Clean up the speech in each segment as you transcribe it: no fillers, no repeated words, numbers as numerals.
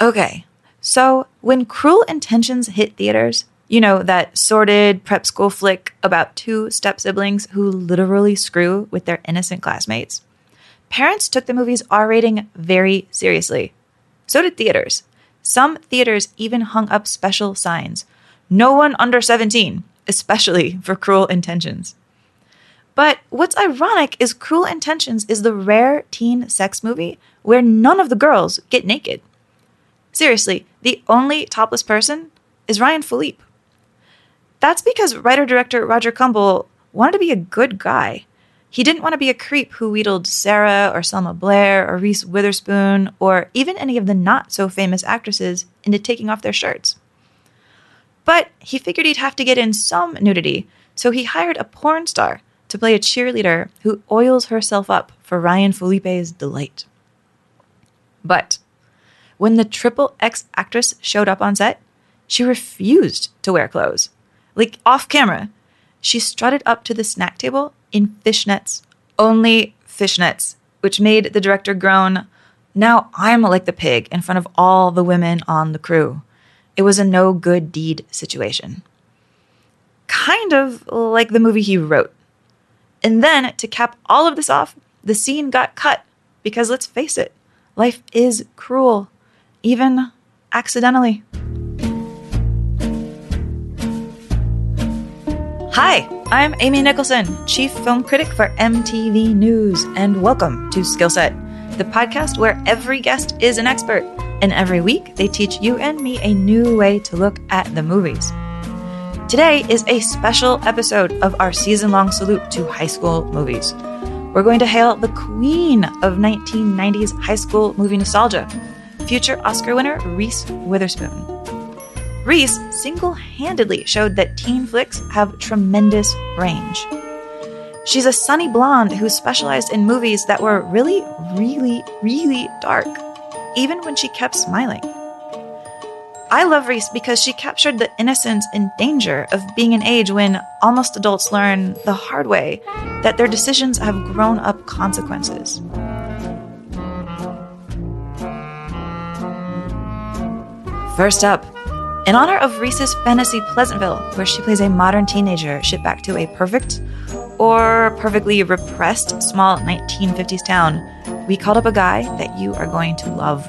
Okay, so when Cruel Intentions hit theaters, you know, that sordid prep school flick about two step-siblings who literally screw with their innocent classmates, parents took the movie's R rating very seriously. So did theaters. Some theaters even hung up special signs. No one under 17, especially for Cruel Intentions. But what's ironic is Cruel Intentions is the rare teen sex movie where none of the girls get naked. Seriously, the only topless person is Ryan Philippe. That's because writer-director Roger Cumble wanted to be a good guy. He didn't want to be a creep who wheedled Sarah or Selma Blair or Reese Witherspoon or even any of the not-so-famous actresses into taking off their shirts. But he figured he'd have to get in some nudity, so he hired a porn star to play a cheerleader who oils herself up for Ryan Philippe's delight. But when the XXX actress showed up on set, she refused to wear clothes. Like, off camera, she strutted up to the snack table in fishnets. Only fishnets, which made the director groan, "Now I'm like the pig in front of all the women on the crew." It was a no-good deed situation. Kind of like the movie he wrote. And then, to cap all of this off, the scene got cut. Because let's face it, life is cruel. Even accidentally. Hi, I'm Amy Nicholson, Chief Film Critic for MTV News, and welcome to Skillset, the podcast where every guest is an expert, and every week they teach you and me a new way to look at the movies. Today is a special episode of our season-long salute to high school movies. We're going to hail the queen of 1990s high school movie nostalgia, future Oscar winner Reese Witherspoon. Reese single-handedly showed that teen flicks have tremendous range. She's a sunny blonde who specialized in movies that were really, really, really dark, even when she kept smiling. I love Reese because she captured the innocence and danger of being an age when almost adults learn the hard way that their decisions have grown-up consequences. First up, in honor of Reese's fantasy Pleasantville, where she plays a modern teenager shipped back to a perfect or perfectly repressed small 1950s town, we called up a guy that you are going to love.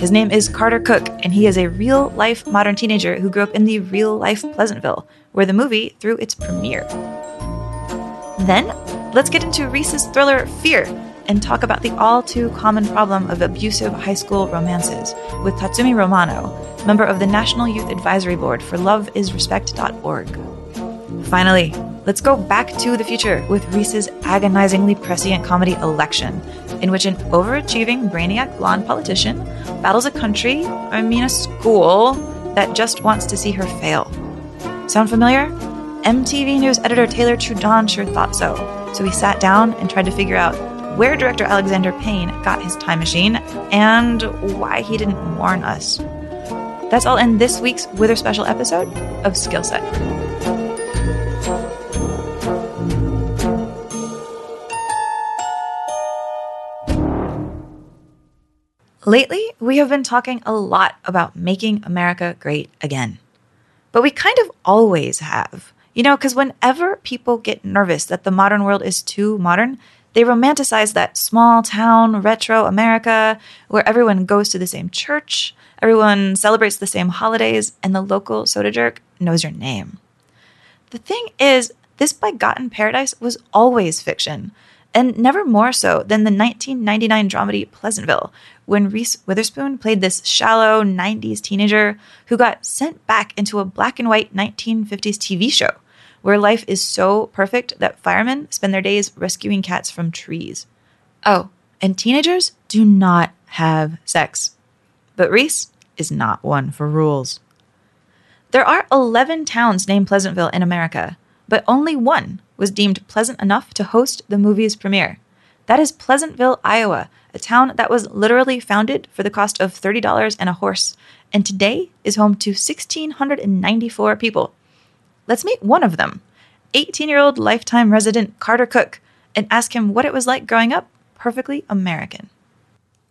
His name is Carter Cook, and he is a real-life modern teenager who grew up in the real-life Pleasantville, where the movie threw its premiere. Then, let's get into Reese's thriller Fear, and talk about the all-too-common problem of abusive high school romances with Tatsumi Romano, member of the National Youth Advisory Board for LoveIsRespect.org. Finally, let's go back to the future with Reese's agonizingly prescient comedy Election, in which an overachieving brainiac blonde politician battles a country, a school, that just wants to see her fail. Sound familiar? MTV News editor Taylor Trudon sure thought so, so he sat down and tried to figure out where director Alexander Payne got his time machine, and why he didn't warn us. That's all in this week's Wither Special episode of Skillset. Lately, we have been talking a lot about making America great again. But we kind of always have. You know, because whenever people get nervous that the modern world is too modern, they romanticize that small-town, retro America where everyone goes to the same church, everyone celebrates the same holidays, and the local soda jerk knows your name. The thing is, this bygone paradise was always fiction, and never more so than the 1999 dramedy Pleasantville, when Reese Witherspoon played this shallow 90s teenager who got sent back into a black-and-white 1950s TV show, where life is so perfect that firemen spend their days rescuing cats from trees. Oh, and teenagers do not have sex. But Reese is not one for rules. There are 11 towns named Pleasantville in America, but only one was deemed pleasant enough to host the movie's premiere. That is Pleasantville, Iowa, a town that was literally founded for the cost of $30 and a horse, and today is home to 1,694 people. Let's meet one of them, 18-year-old lifetime resident Carter Cook, and ask him what it was like growing up perfectly American.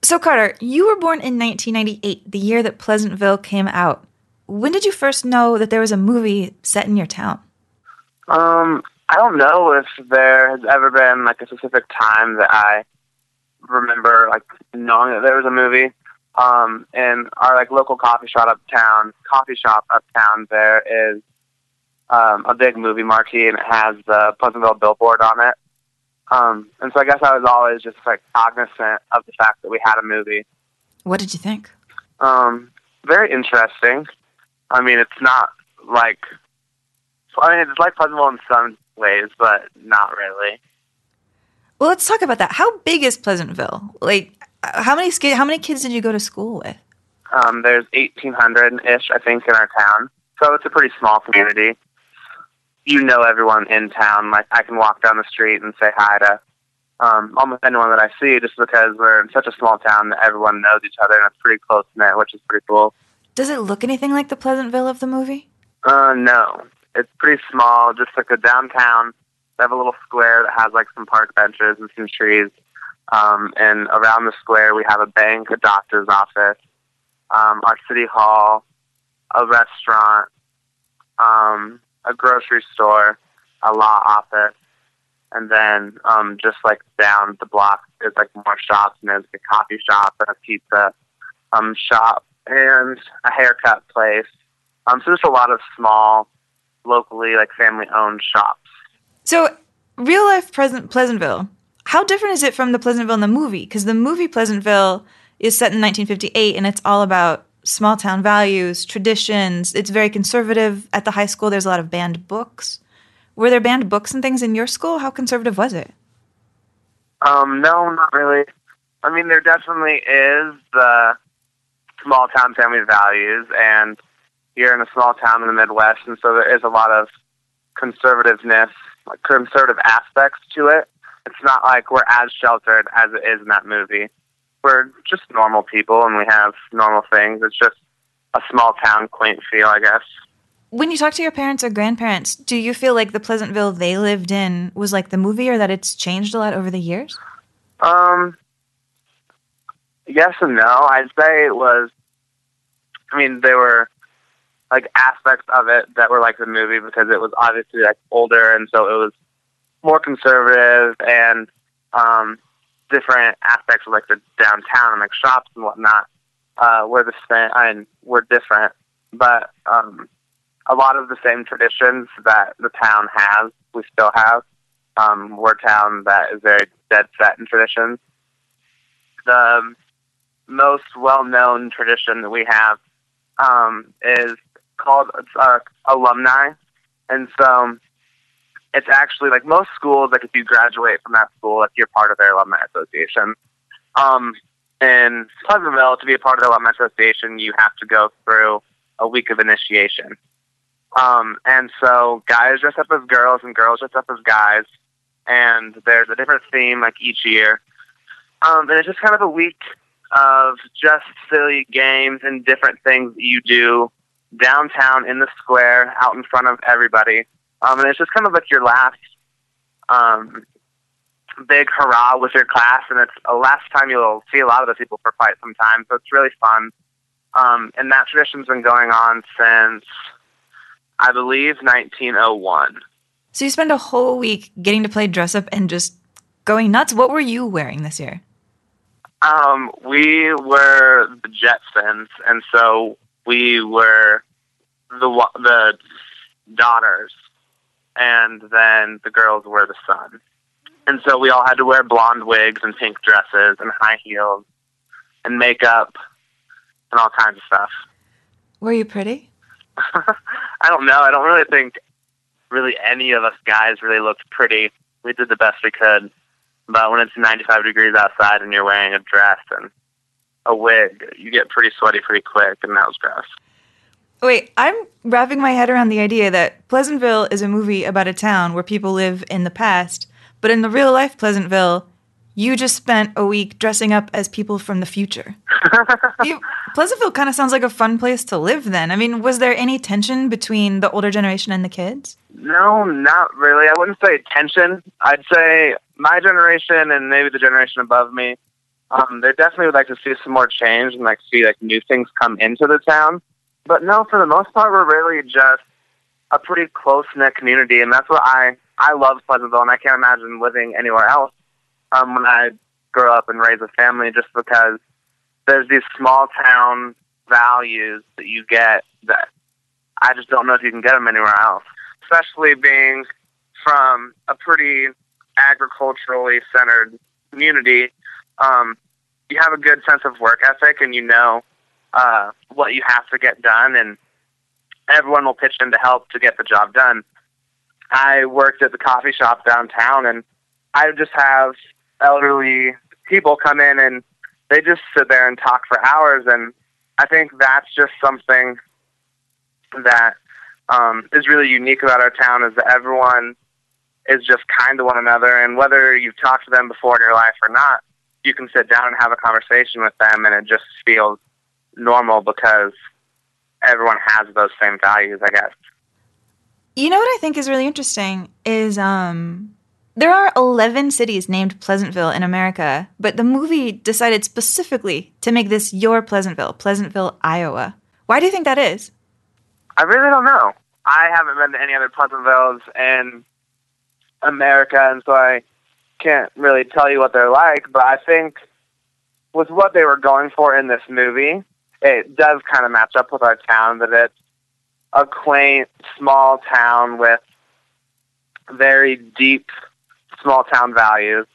So, Carter, you were born in 1998, the year that Pleasantville came out. When did you first know that there was a movie set in your town? I don't know if there has ever been, like, a specific time that I remember, like, knowing that there was a movie. In our, like, local coffee shop uptown, there is a big movie marquee, and it has the Pleasantville billboard on it. And so I guess I was always just, like, cognizant of the fact that we had a movie. What did you think? Very interesting. I mean, it's not like... I mean, it's like Pleasantville in some ways, but not really. Well, let's talk about that. How big is Pleasantville? Like, how many kids did you go to school with? There's 1,800-ish, I think, in our town. So it's a pretty small community. You know everyone in town. Like, I can walk down the street and say hi to almost anyone that I see, just because we're in such a small town that everyone knows each other, and it's pretty close-knit, which is pretty cool. Does it look anything like the Pleasantville of the movie? No. It's pretty small, just like a downtown. They have a little square that has, like, some park benches and some trees. And around the square, we have a bank, a doctor's office, our city hall, a restaurant, a grocery store, a law office, and then just like down the block, there's like more shops, and there's a coffee shop and a pizza shop and a haircut place. So there's a lot of small, locally like family-owned shops. So real-life Pleasantville, how different is it from the Pleasantville in the movie? Because the movie Pleasantville is set in 1958, and it's all about small town values, traditions. It's very conservative. At the high school, there's a lot of banned books. Were there banned books and things in your school? How conservative was it? No, not really. I mean, there definitely is the small town family values, and you're in a small town in the Midwest, and so there is a lot of conservativeness, like conservative aspects to it. It's not like we're as sheltered as it is in that movie. We're just normal people, and we have normal things. It's just a small town, quaint feel, I guess. When you talk to your parents or grandparents, do you feel like the Pleasantville they lived in was like the movie, or that it's changed a lot over the years? Yes and no. I'd say it was, I mean, there were like aspects of it that were like the movie, because it was obviously like older, and so it was more conservative, and different aspects of like the downtown and like shops and whatnot were the same and were different, but a lot of the same traditions that the town has, we still have. We're a town that is very dead set in traditions. The most well-known tradition that we have is called alumni, and so it's actually like most schools, like if you graduate from that school, like you're part of their alumni association. In Pleasantville, to be a part of the alumni association, you have to go through a week of initiation. And so guys dress up as girls and girls dress up as guys, and there's a different theme like each year. And it's just kind of a week of just silly games and different things that you do downtown in the square, out in front of everybody. And it's just kind of like your last big hurrah with your class, and it's the last time you'll see a lot of those people for quite some time, so it's really fun. And that tradition's been going on since, I believe, 1901. So you spend a whole week getting to play dress-up and just going nuts. What were you wearing this year? We were the Jetsons, and so we were the daughters, and then the girls were the sons. And so we all had to wear blonde wigs and pink dresses and high heels and makeup and all kinds of stuff. Were you pretty? I don't know. I don't really think any of us guys really looked pretty. We did the best we could. But when it's 95 degrees outside and you're wearing a dress and a wig, you get pretty sweaty pretty quick, and that was gross. Wait, I'm wrapping my head around the idea that Pleasantville is a movie about a town where people live in the past, but in the real-life Pleasantville, you just spent a week dressing up as people from the future. Pleasantville kind of sounds like a fun place to live then. I mean, was there any tension between the older generation and the kids? No, not really. I wouldn't say tension. I'd say my generation and maybe the generation above me They definitely would like to see some more change and see new things come into the town. But no, for the most part, we're really just a pretty close-knit community, and that's what I love Pleasantville, and I can't imagine living anywhere else when I grow up and raise a family, just because there's these small-town values that you get that I just don't know if you can get them anywhere else, especially being from a pretty agriculturally centered community. You have a good sense of work ethic, and you know what you have to get done, and everyone will pitch in to help to get the job done. I worked at the coffee shop downtown, and I would just have elderly people come in, and they just sit there and talk for hours, and I think that's just something that is really unique about our town, is that everyone is just kind to one another, and whether you've talked to them before in your life or not, you can sit down and have a conversation with them, and it just feels normal because everyone has those same values, I guess. You know what I think is really interesting is there are 11 cities named Pleasantville in America, but the movie decided specifically to make this your Pleasantville, Pleasantville, Iowa. Why do you think that is? I really don't know. I haven't been to any other Pleasantville's in America, and so I can't really tell you what they're like, but I think with what they were going for in this movie, it does kind of match up with our town, that it's a quaint, small town with very deep, small town values.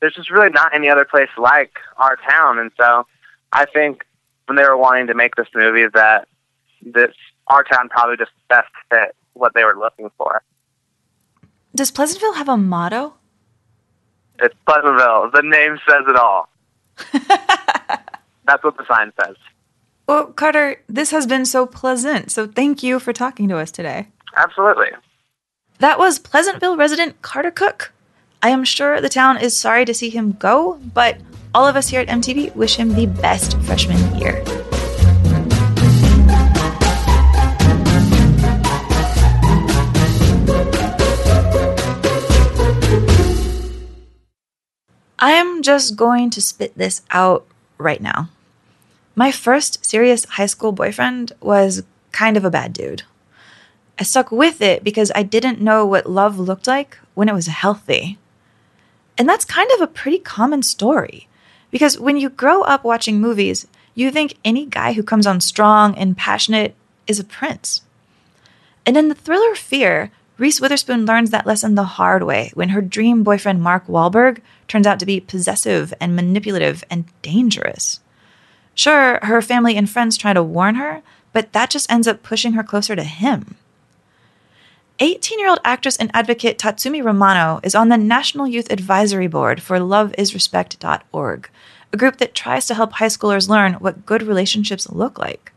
There's just really not any other place like our town, and so I think when they were wanting to make this movie, that our town probably just best fit what they were looking for. Does Pleasantville have a motto? It's Pleasantville. The name says it all. That's what the sign says. Well, Carter, this has been so pleasant, so thank you for talking to us today. Absolutely. That was Pleasantville resident Carter Cook. I am sure the town is sorry to see him go, but all of us here at MTV wish him the best freshman year. I am just going to spit this out right now. My first serious high school boyfriend was kind of a bad dude. I stuck with it because I didn't know what love looked like when it was healthy. And that's kind of a pretty common story, because when you grow up watching movies, you think any guy who comes on strong and passionate is a prince. And in the thriller Fear, Reese Witherspoon learns that lesson the hard way when her dream boyfriend Mark Wahlberg turns out to be possessive and manipulative and dangerous. Sure, her family and friends try to warn her, but that just ends up pushing her closer to him. 18-year-old actress and advocate Tatsumi Romano is on the National Youth Advisory Board for LoveIsRespect.org, a group that tries to help high schoolers learn what good relationships look like.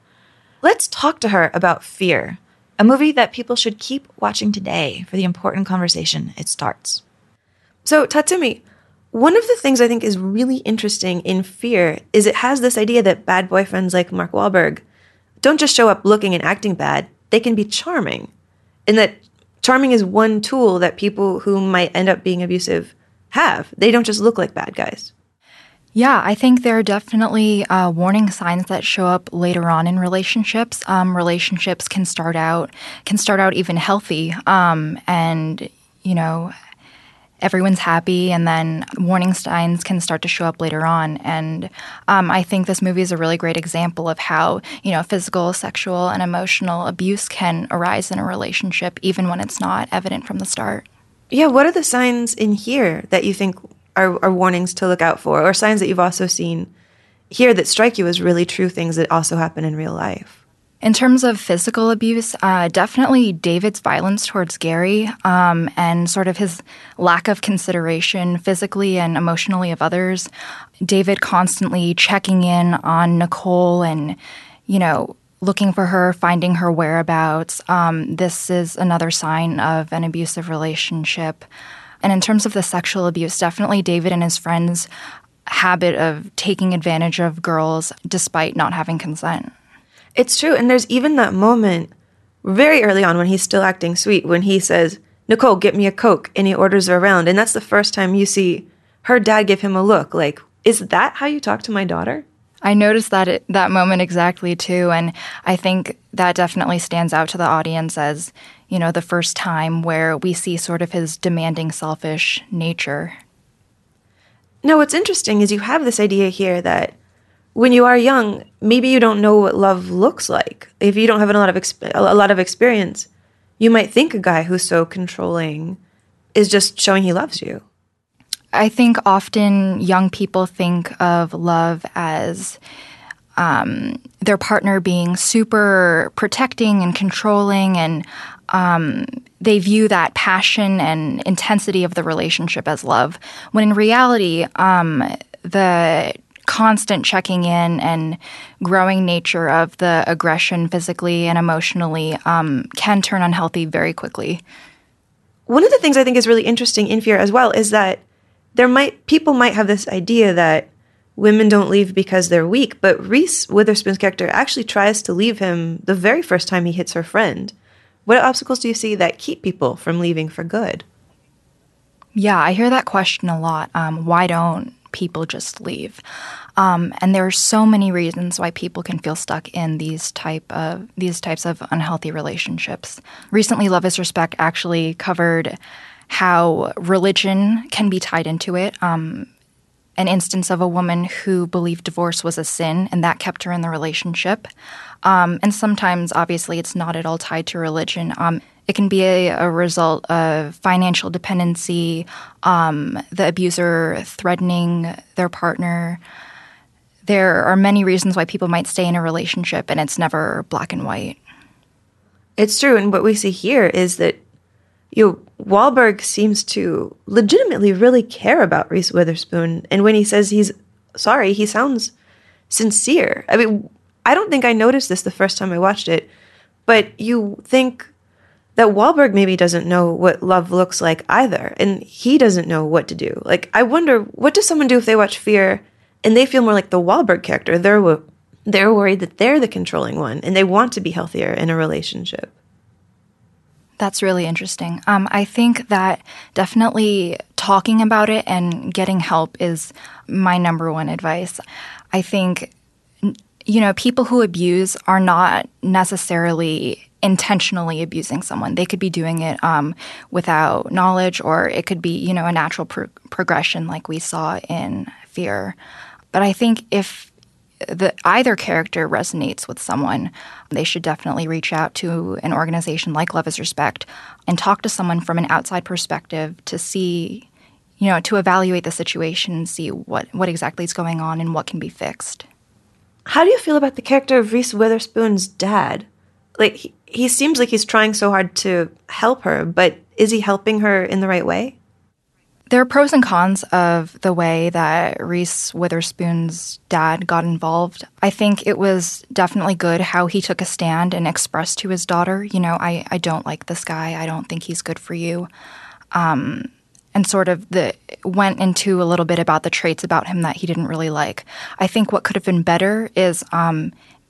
Let's talk to her about Fear, a movie that people should keep watching today for the important conversation it starts. So, Tatsumi, one of the things I think is really interesting in Fear is it has this idea that bad boyfriends like Mark Wahlberg don't just show up looking and acting bad, they can be charming. And that charming is one tool that people who might end up being abusive have. They don't just look like bad guys. Yeah, I think there are definitely warning signs that show up later on in relationships. Relationships can start out even healthy, and everyone's happy, and then warning signs can start to show up later on. And I think this movie is a really great example of how physical, sexual, and emotional abuse can arise in a relationship, even when it's not evident from the start. Yeah, what are the signs in here that you think are warnings to look out for, or signs that you've also seen here that strike you as really true things that also happen in real life? In terms of physical abuse, definitely David's violence towards Gary and sort of his lack of consideration physically and emotionally of others. David constantly checking in on Nicole and, looking for her, finding her whereabouts. This is another sign of an abusive relationship. And in terms of the sexual abuse, definitely David and his friends' habit of taking advantage of girls despite not having consent. It's true. And there's even that moment very early on when he's still acting sweet, when he says, "Nicole, get me a Coke." And he orders her around. And that's the first time you see her dad give him a look like, Is that how you talk to my daughter? I noticed that at that moment exactly, too. And I think that definitely stands out to the audience as, you know, the first time where we see sort of his demanding, selfish nature. Now, what's interesting is you have this idea here that when you are young, maybe you don't know what love looks like. If you don't have a lot of experience, you might think a guy who's so controlling is just showing he loves you. I think often young people think of love as their partner being super protecting and controlling, and they view that passion and intensity of the relationship as love, when in reality, the constant checking in and growing nature of the aggression physically and emotionally can turn unhealthy very quickly. One of the things I think is really interesting in Fear as well is that people might have this idea that women don't leave because they're weak, but Reese Witherspoon's character actually tries to leave him the very first time he hits her friend. What obstacles do you see that keep people from leaving for good? Yeah, I hear that question a lot. Why don't people just leave? And there are so many reasons why people can feel stuck in these types of unhealthy relationships. Recently, Love Is Respect actually covered how religion can be tied into it. An instance of a woman who believed divorce was a sin, and that kept her in the relationship. And sometimes, obviously, it's not at all tied to religion. It can be a result of financial dependency, the abuser threatening their partner. There are many reasons why people might stay in a relationship, and it's never black and white. It's true, and what we see here is that Wahlberg seems to legitimately really care about Reese Witherspoon. And when he says he's sorry, he sounds sincere. I mean, I don't think I noticed this the first time I watched it, but you think that Wahlberg maybe doesn't know what love looks like either, and he doesn't know what to do. Like, I wonder, what does someone do if they watch Fear and they feel more like the Wahlberg character? They're worried that they're the controlling one, and they want to be healthier in a relationship. That's really interesting. I think that definitely talking about it and getting help is my number one advice. I think, you know, people who abuse are not necessarily intentionally abusing someone. They could be doing it without knowledge, or it could be, you know, a natural progression like we saw in Fear. But I think if either character resonates with someone, they should definitely reach out to an organization like Love Is Respect and talk to someone from an outside perspective to see, you know, to evaluate the situation and see what exactly is going on and what can be fixed. How do you feel about the character of Reese Witherspoon's dad? Like, he seems like he's trying so hard to help her, but is he helping her in the right way? There are pros and cons of the way that Reese Witherspoon's dad got involved. I think it was definitely good how he took a stand and expressed to his daughter, you know, I don't like this guy. I don't think he's good for you. And sort of went into a little bit about the traits about him that he didn't really like. I think what could have been better is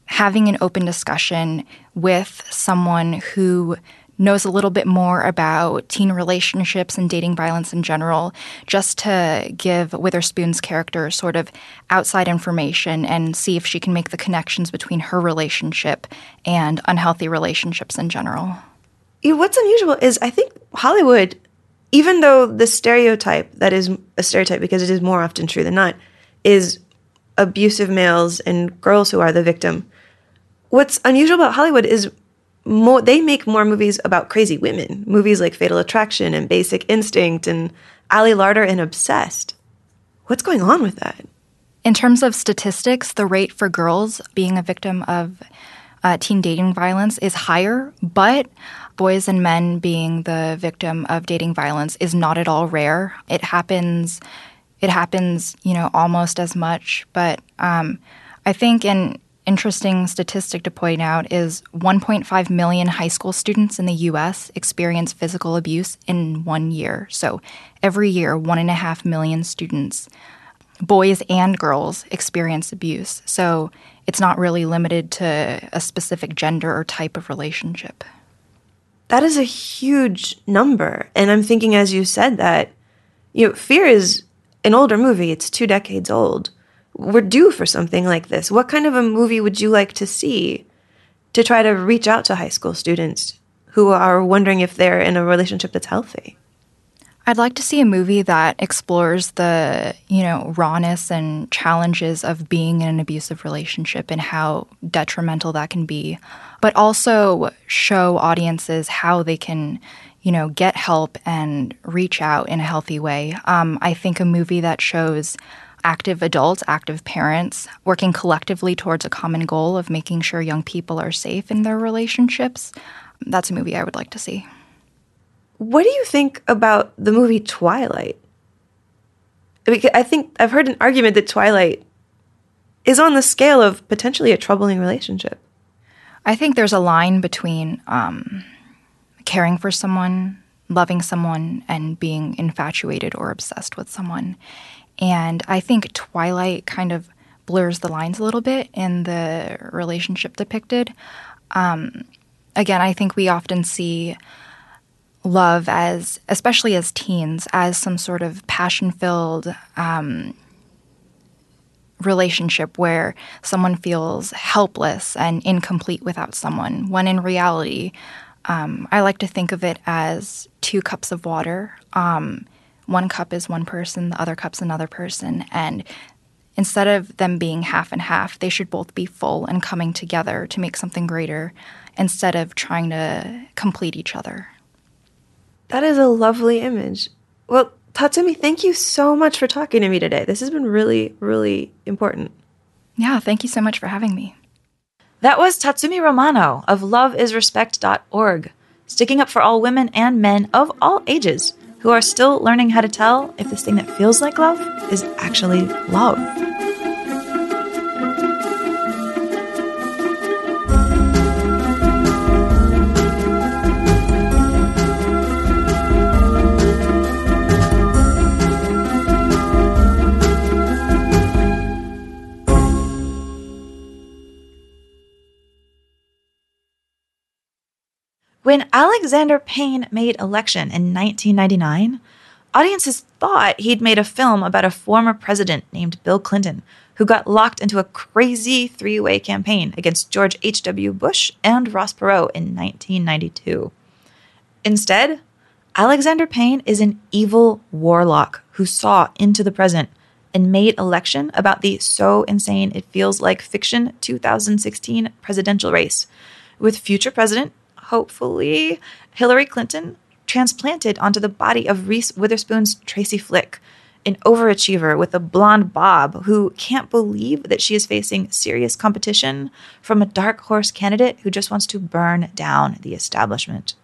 having an open discussion with someone who knows a little bit more about teen relationships and dating violence in general, just to give Witherspoon's character sort of outside information and see if she can make the connections between her relationship and unhealthy relationships in general. What's unusual is I think Hollywood, even though the stereotype that is a stereotype because it is more often true than not, is abusive males and girls who are the victim. What's unusual about Hollywood is they make more movies about crazy women, movies like Fatal Attraction and Basic Instinct and Ali Larter and Obsessed. What's going on with that? In terms of statistics, the rate for girls being a victim of teen dating violence is higher, but boys and men being the victim of dating violence is not at all rare. It happens, you know, almost as much, but I think in interesting statistic to point out is 1.5 million high school students in the U.S. experience physical abuse in 1 year. So every year, 1.5 million students, boys and girls, experience abuse. So it's not really limited to a specific gender or type of relationship. That is a huge number. And I'm thinking as you said that, you know, Fear is an older movie. It's 2 decades old. We're due for something like this. What kind of a movie would you like to see to try to reach out to high school students who are wondering if they're in a relationship that's healthy? I'd like to see a movie that explores the, rawness and challenges of being in an abusive relationship and how detrimental that can be, but also show audiences how they can, get help and reach out in a healthy way. I think a movie that shows active adults, active parents, working collectively towards a common goal of making sure young people are safe in their relationships, that's a movie I would like to see. What do you think about the movie Twilight? I think I've heard an argument that Twilight is on the scale of potentially a troubling relationship. I think there's a line between caring for someone, loving someone, and being infatuated or obsessed with someone. And I think Twilight kind of blurs the lines a little bit in the relationship depicted. Again, I think we often see love as, especially as teens, as some sort of passion-filled relationship where someone feels helpless and incomplete without someone, when in reality, I like to think of it as 2 cups of water. One cup is one person, the other cup's another person, and instead of them being half and half, they should both be full and coming together to make something greater instead of trying to complete each other. That is a lovely image. Well, Tatsumi, thank you so much for talking to me today. This has been really, really important. Yeah, thank you so much for having me. That was Tatsumi Romano of LoveIsRespect.org, sticking up for all women and men of all ages who are still learning how to tell if this thing that feels like love is actually love. When Alexander Payne made Election in 1999, audiences thought he'd made a film about a former president named Bill Clinton who got locked into a crazy 3-way campaign against George H.W. Bush and Ross Perot in 1992. Instead, Alexander Payne is an evil warlock who saw into the present and made Election about the so insane it feels like fiction 2016 presidential race, with future president, hopefully, Hillary Clinton transplanted onto the body of Reese Witherspoon's Tracy Flick, an overachiever with a blonde bob who can't believe that she is facing serious competition from a dark horse candidate who just wants to burn down the establishment.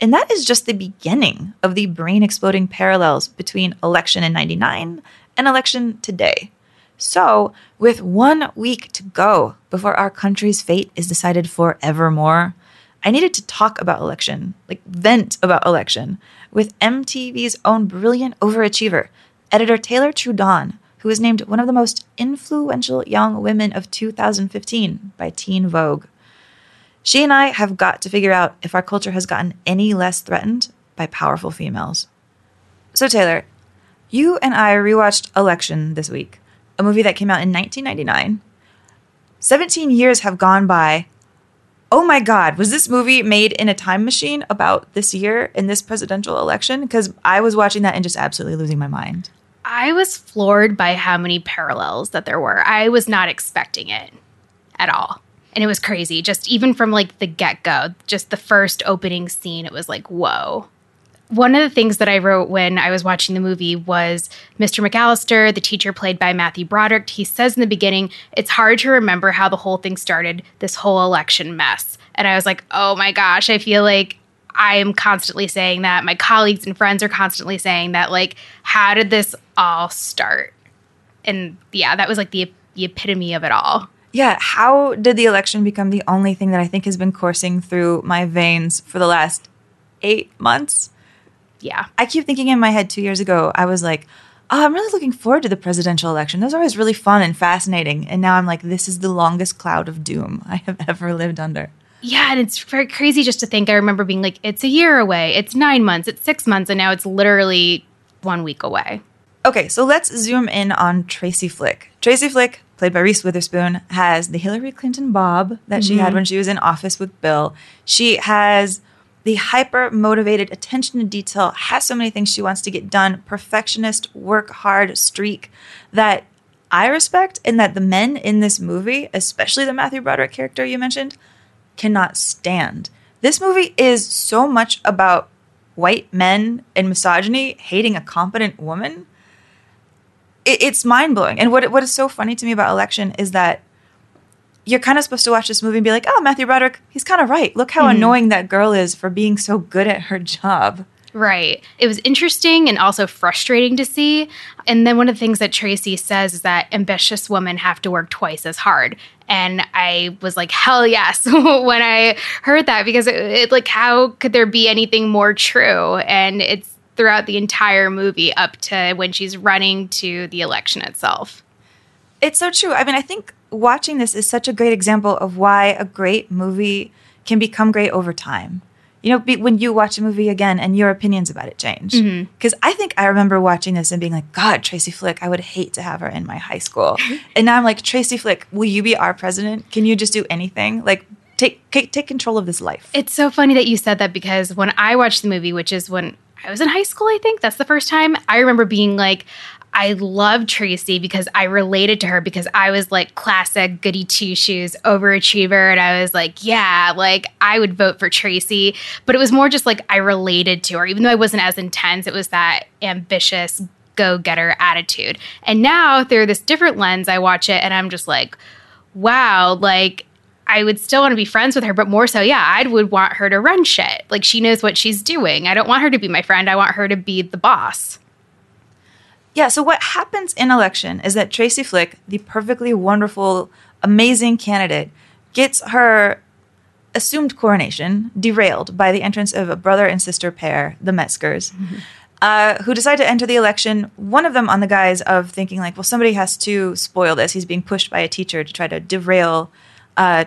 And that is just the beginning of the brain-exploding parallels between Election in 99 and Election today. So, with 1 week to go before our country's fate is decided forevermore, I needed to talk about Election, vent about Election, with MTV's own brilliant overachiever, editor Taylor Trudon, who was named one of the most influential young women of 2015 by Teen Vogue. She and I have got to figure out if our culture has gotten any less threatened by powerful females. So Taylor, you and I rewatched Election this week, a movie that came out in 1999. 17 years have gone by. Oh my God, was this movie made in a time machine about this year in this presidential election? Because I was watching that and just absolutely losing my mind. I was floored by how many parallels that there were. I was not expecting it at all. And it was crazy. Just even from the get-go, just the first opening scene, it was like, whoa. One of the things that I wrote when I was watching the movie was Mr. McAllister, the teacher played by Matthew Broderick. He says in the beginning, it's hard to remember how the whole thing started, this whole election mess. And I was like, oh my gosh, I feel like I am constantly saying that. My colleagues and friends are constantly saying that, how did this all start? And yeah, that was the epitome of it all. Yeah, how did the election become the only thing that I think has been coursing through my veins for the last 8 months? Yeah. I keep thinking in my head 2 years ago, I was like, oh, I'm really looking forward to the presidential election. Those are always really fun and fascinating. And now I'm like, this is the longest cloud of doom I have ever lived under. Yeah, and it's very crazy just to think. I remember being like, it's a year away, it's 9 months, it's 6 months, and now it's literally 1 week away. Okay, so let's zoom in on Tracy Flick. Tracy Flick, played by Reese Witherspoon, has the Hillary Clinton bob that she had when she was in office with Bill. She has the hyper-motivated attention to detail, has so many things she wants to get done, perfectionist, work-hard streak that I respect, and that the men in this movie, especially the Matthew Broderick character you mentioned, cannot stand. This movie is so much about white men and misogyny hating a competent woman. It's mind-blowing. And what is so funny to me about Election is that you're kind of supposed to watch this movie and be like, oh, Matthew Broderick, he's kind of right. Look how annoying that girl is for being so good at her job. Right. It was interesting and also frustrating to see. And then one of the things that Tracy says is that ambitious women have to work twice as hard. And I was like, hell yes, when I heard that, because it like, how could there be anything more true? And it's throughout the entire movie up to when she's running to the election itself. It's so true. I mean, I think watching this is such a great example of why a great movie can become great over time. You know, when you watch a movie again and your opinions about it change. Because I think I remember watching this and being like, God, Tracy Flick, I would hate to have her in my high school. And now I'm like, Tracy Flick, will you be our president? Can you just do anything? Like, take control of this life. It's so funny that you said that, because when I watched the movie, which is when I was in high school, I think. That's the first time. I remember being like, I love Tracy because I related to her, because I was like classic goody two-shoes overachiever. And I was like, yeah, like I would vote for Tracy. But it was more just like I related to her. Even though I wasn't as intense, it was that ambitious go-getter attitude. And now through this different lens, I watch it and I'm just like, wow, like I would still want to be friends with her, but more so, yeah, I would want her to run shit. Like she knows what she's doing. I don't want her to be my friend. I want her to be the boss. Yeah, so what happens in Election is that Tracy Flick, the perfectly wonderful, amazing candidate, gets her assumed coronation derailed by the entrance of a brother and sister pair, the Metzgers, who decide to enter the election, one of them on the guise of thinking like, well, somebody has to spoil this. He's being pushed by a teacher to try to derail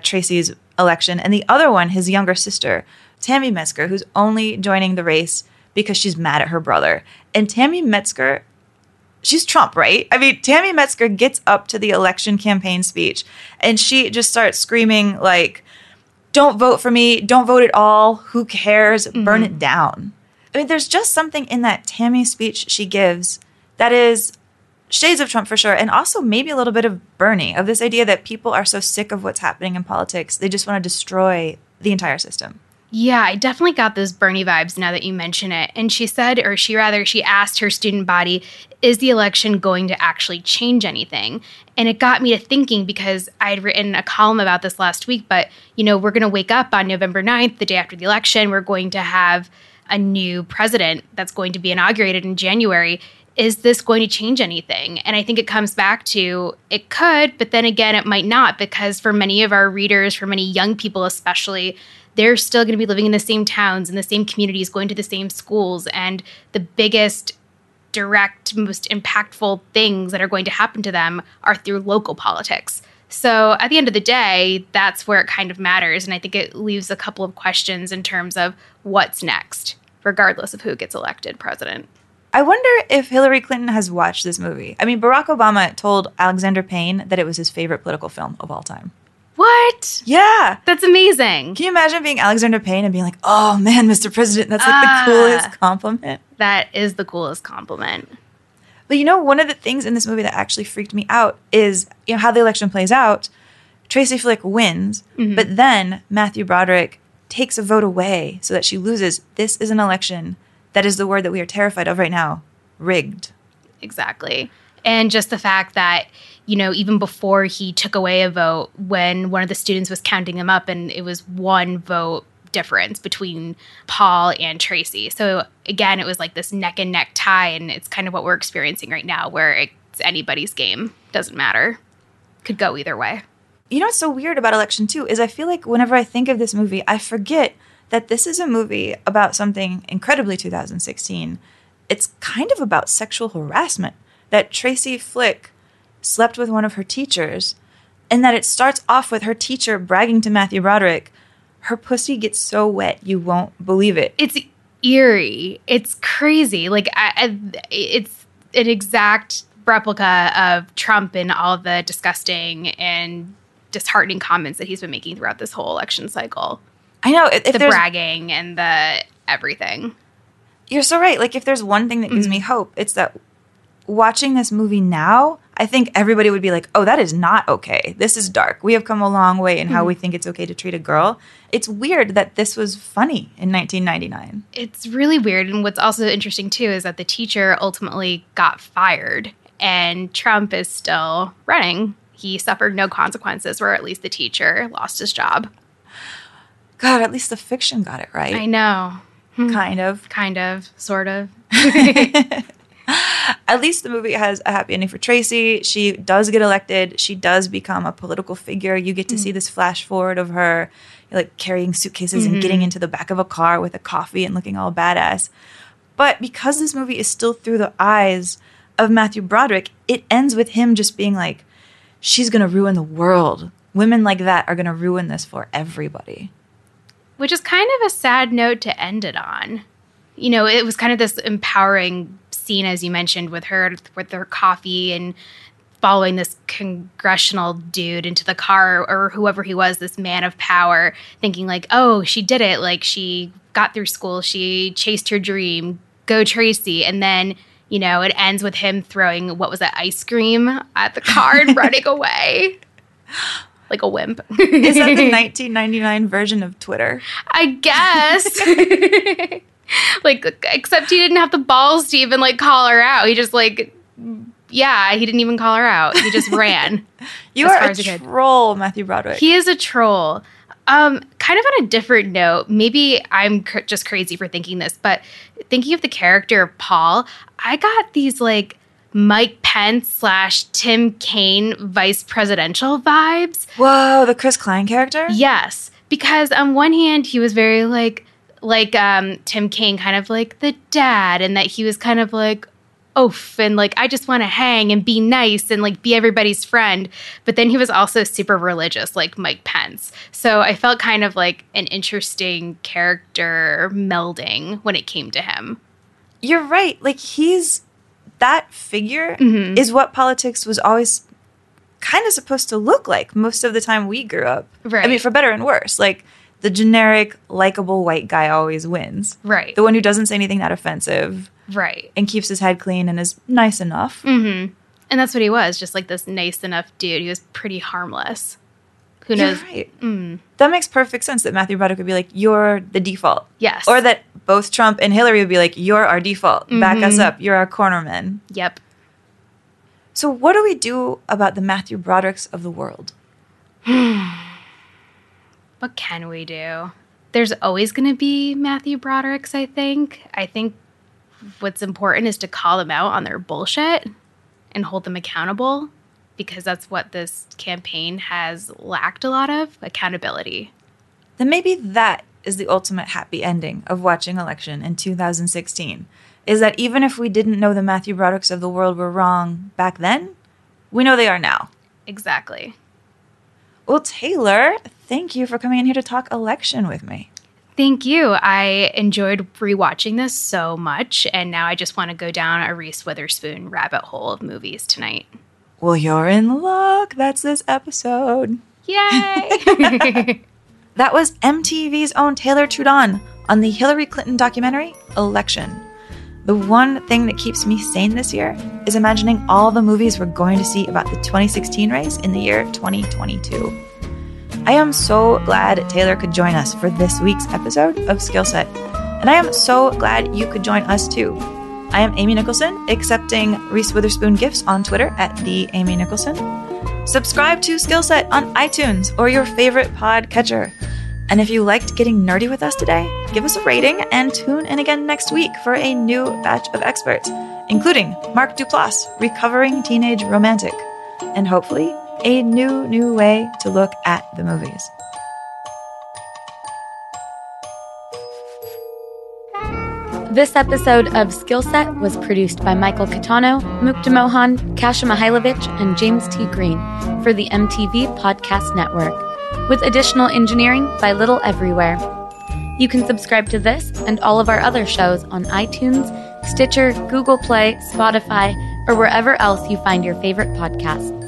Tracy's election. And the other one, his younger sister, Tammy Metzger, who's only joining the race because she's mad at her brother. And Tammy Metzger... she's Trump, right? I mean, Tammy Metzger gets up to the election campaign speech and she just starts screaming like, don't vote for me. Don't vote at all. Who cares? Burn it down. I mean, there's just something in that Tammy speech she gives that is shades of Trump for sure. And also maybe a little bit of Bernie, of this idea that people are so sick of what's happening in politics. They just want to destroy the entire system. Yeah, I definitely got those Bernie vibes now that you mention it. And she said, or she asked her student body, is the election going to actually change anything? And it got me to thinking, because I had written a column about this last week, but, you know, we're going to wake up on November 9th, the day after the election. We're going to have a new president that's going to be inaugurated in January. Is this going to change anything? And I think it comes back to it could, but then again, it might not, because for many of our readers, for many young people especially, they're still going to be living in the same towns, in the same communities, going to the same schools. And the biggest, direct, most impactful things that are going to happen to them are through local politics. So at the end of the day, that's where it kind of matters. And I think it leaves a couple of questions in terms of what's next, regardless of who gets elected president. I wonder if Hillary Clinton has watched this movie. I mean, Barack Obama told Alexander Payne that it was his favorite political film of all time. What? Yeah. That's amazing. Can you imagine being Alexander Payne and being like, oh, man, Mr. President, that's like the coolest compliment. That is the coolest compliment. But, you know, one of the things in this movie that actually freaked me out is, you know, how the election plays out. Tracy Flick wins, but then Matthew Broderick takes a vote away so that she loses. This is an election that is the word that we are terrified of right now, rigged. Exactly. And just the fact that, you know, even before he took away a vote, when one of the students was counting them up, and it was one vote difference between Paul and Tracy. So, again, it was like this neck and neck tie, and it's kind of what we're experiencing right now, where it's anybody's game. Doesn't matter. Could go either way. You know what's so weird about Election, too, is I feel like whenever I think of this movie, I forget that this is a movie about something incredibly 2016. It's kind of about sexual harassment, that Tracy Flick slept with one of her teachers, and that it starts off with her teacher bragging to Matthew Broderick, her pussy gets so wet you won't believe it. It's eerie. It's crazy. Like, it's an exact replica of Trump and all the disgusting and disheartening comments that he's been making throughout this whole election cycle. I know. The bragging and the everything. You're so right. Like, if there's one thing that gives me hope, it's that watching this movie now, I think everybody would be like, oh, that is not okay. This is dark. We have come a long way in how we think it's okay to treat a girl. It's weird that this was funny in 1999. It's really weird. And what's also interesting, too, is that the teacher ultimately got fired and Trump is still running. He suffered no consequences, or at least the teacher lost his job. God, at least the fiction got it right. I know. Kind of. Sort of. At least the movie has a happy ending for Tracy. She does get elected. She does become a political figure. You get to see this flash forward of her, like, carrying suitcases and getting into the back of a car with a coffee and looking all badass. But because this movie is still through the eyes of Matthew Broderick, it ends with him just being like, she's going to ruin the world. Women like that are going to ruin this for everybody. Which is kind of a sad note to end it on. You know, it was kind of this empowering scene, as you mentioned, with her coffee and following this congressional dude into the car, or whoever he was, this man of power, thinking like, oh, she did it. Like, she got through school. She chased her dream. Go, Tracy. And then, you know, it ends with him throwing, what was that, ice cream at the car and running away. Like a wimp. Is that the 1999 version of Twitter? I guess. Like, except he didn't have the balls to even, like, call her out. He just, like, yeah, he didn't even call her out. He just ran. You are a troll, Matthew Broderick. He is a troll. Kind of on a different note, maybe I'm just crazy for thinking this, but thinking of the character Paul, I got these, like, Mike Pence / Tim Kaine vice presidential vibes. Whoa, the Chris Klein character? Yes, because on one hand, he was very, like Tim Kaine, kind of like the dad, and that he was kind of like, oof, and like, I just want to hang and be nice and like be everybody's friend. But then he was also super religious, like Mike Pence. So I felt kind of like an interesting character melding when it came to him. You're right. Like, that figure is what politics was always kind of supposed to look like most of the time we grew up. Right. I mean, for better and worse. Like, the generic, likable white guy always wins. Right. The one who doesn't say anything that offensive. Right. And keeps his head clean and is nice enough. Mm-hmm. And that's what he was, just like this nice enough dude. He was pretty harmless. Who knows? You're right. That makes perfect sense that Matthew Broderick would be like, you're the default. Yes. Or that both Trump and Hillary would be like, you're our default. Back us up. You're our cornerman. Yep. So what do we do about the Matthew Brodericks of the world? What can we do? There's always going to be Matthew Brodericks, I think. I think what's important is to call them out on their bullshit and hold them accountable, because that's what this campaign has lacked a lot of, accountability. Then maybe that is the ultimate happy ending of watching Election in 2016, is that even if we didn't know the Matthew Brodericks of the world were wrong back then, we know they are now. Exactly. Well, Taylor, thank you for coming in here to talk Election with me. Thank you. I enjoyed rewatching this so much, and now I just want to go down a Reese Witherspoon rabbit hole of movies tonight. Well, you're in luck. That's this episode. Yay! That was MTV's own Taylor Trudon on the Hillary Clinton documentary, Election. The one thing that keeps me sane this year is imagining all the movies we're going to see about the 2016 race in the year 2022. I am so glad Taylor could join us for this week's episode of Skillset. And I am so glad you could join us too. I am Amy Nicholson, accepting Reese Witherspoon gifts on Twitter at @TheAmyNicholson. Subscribe to Skillset on iTunes or your favorite pod catcher. And if you liked getting nerdy with us today, give us a rating and tune in again next week for a new batch of experts, including Mark Duplass, recovering teenage romantic, and hopefully a new way to look at the movies. This episode of Skillset was produced by Michael Catano, Mukta Mohan, Kasia Mihailovich, and James T. Green for the MTV Podcast Network, with additional engineering by Little Everywhere. You can subscribe to this and all of our other shows on iTunes, Stitcher, Google Play, Spotify, or wherever else you find your favorite podcasts.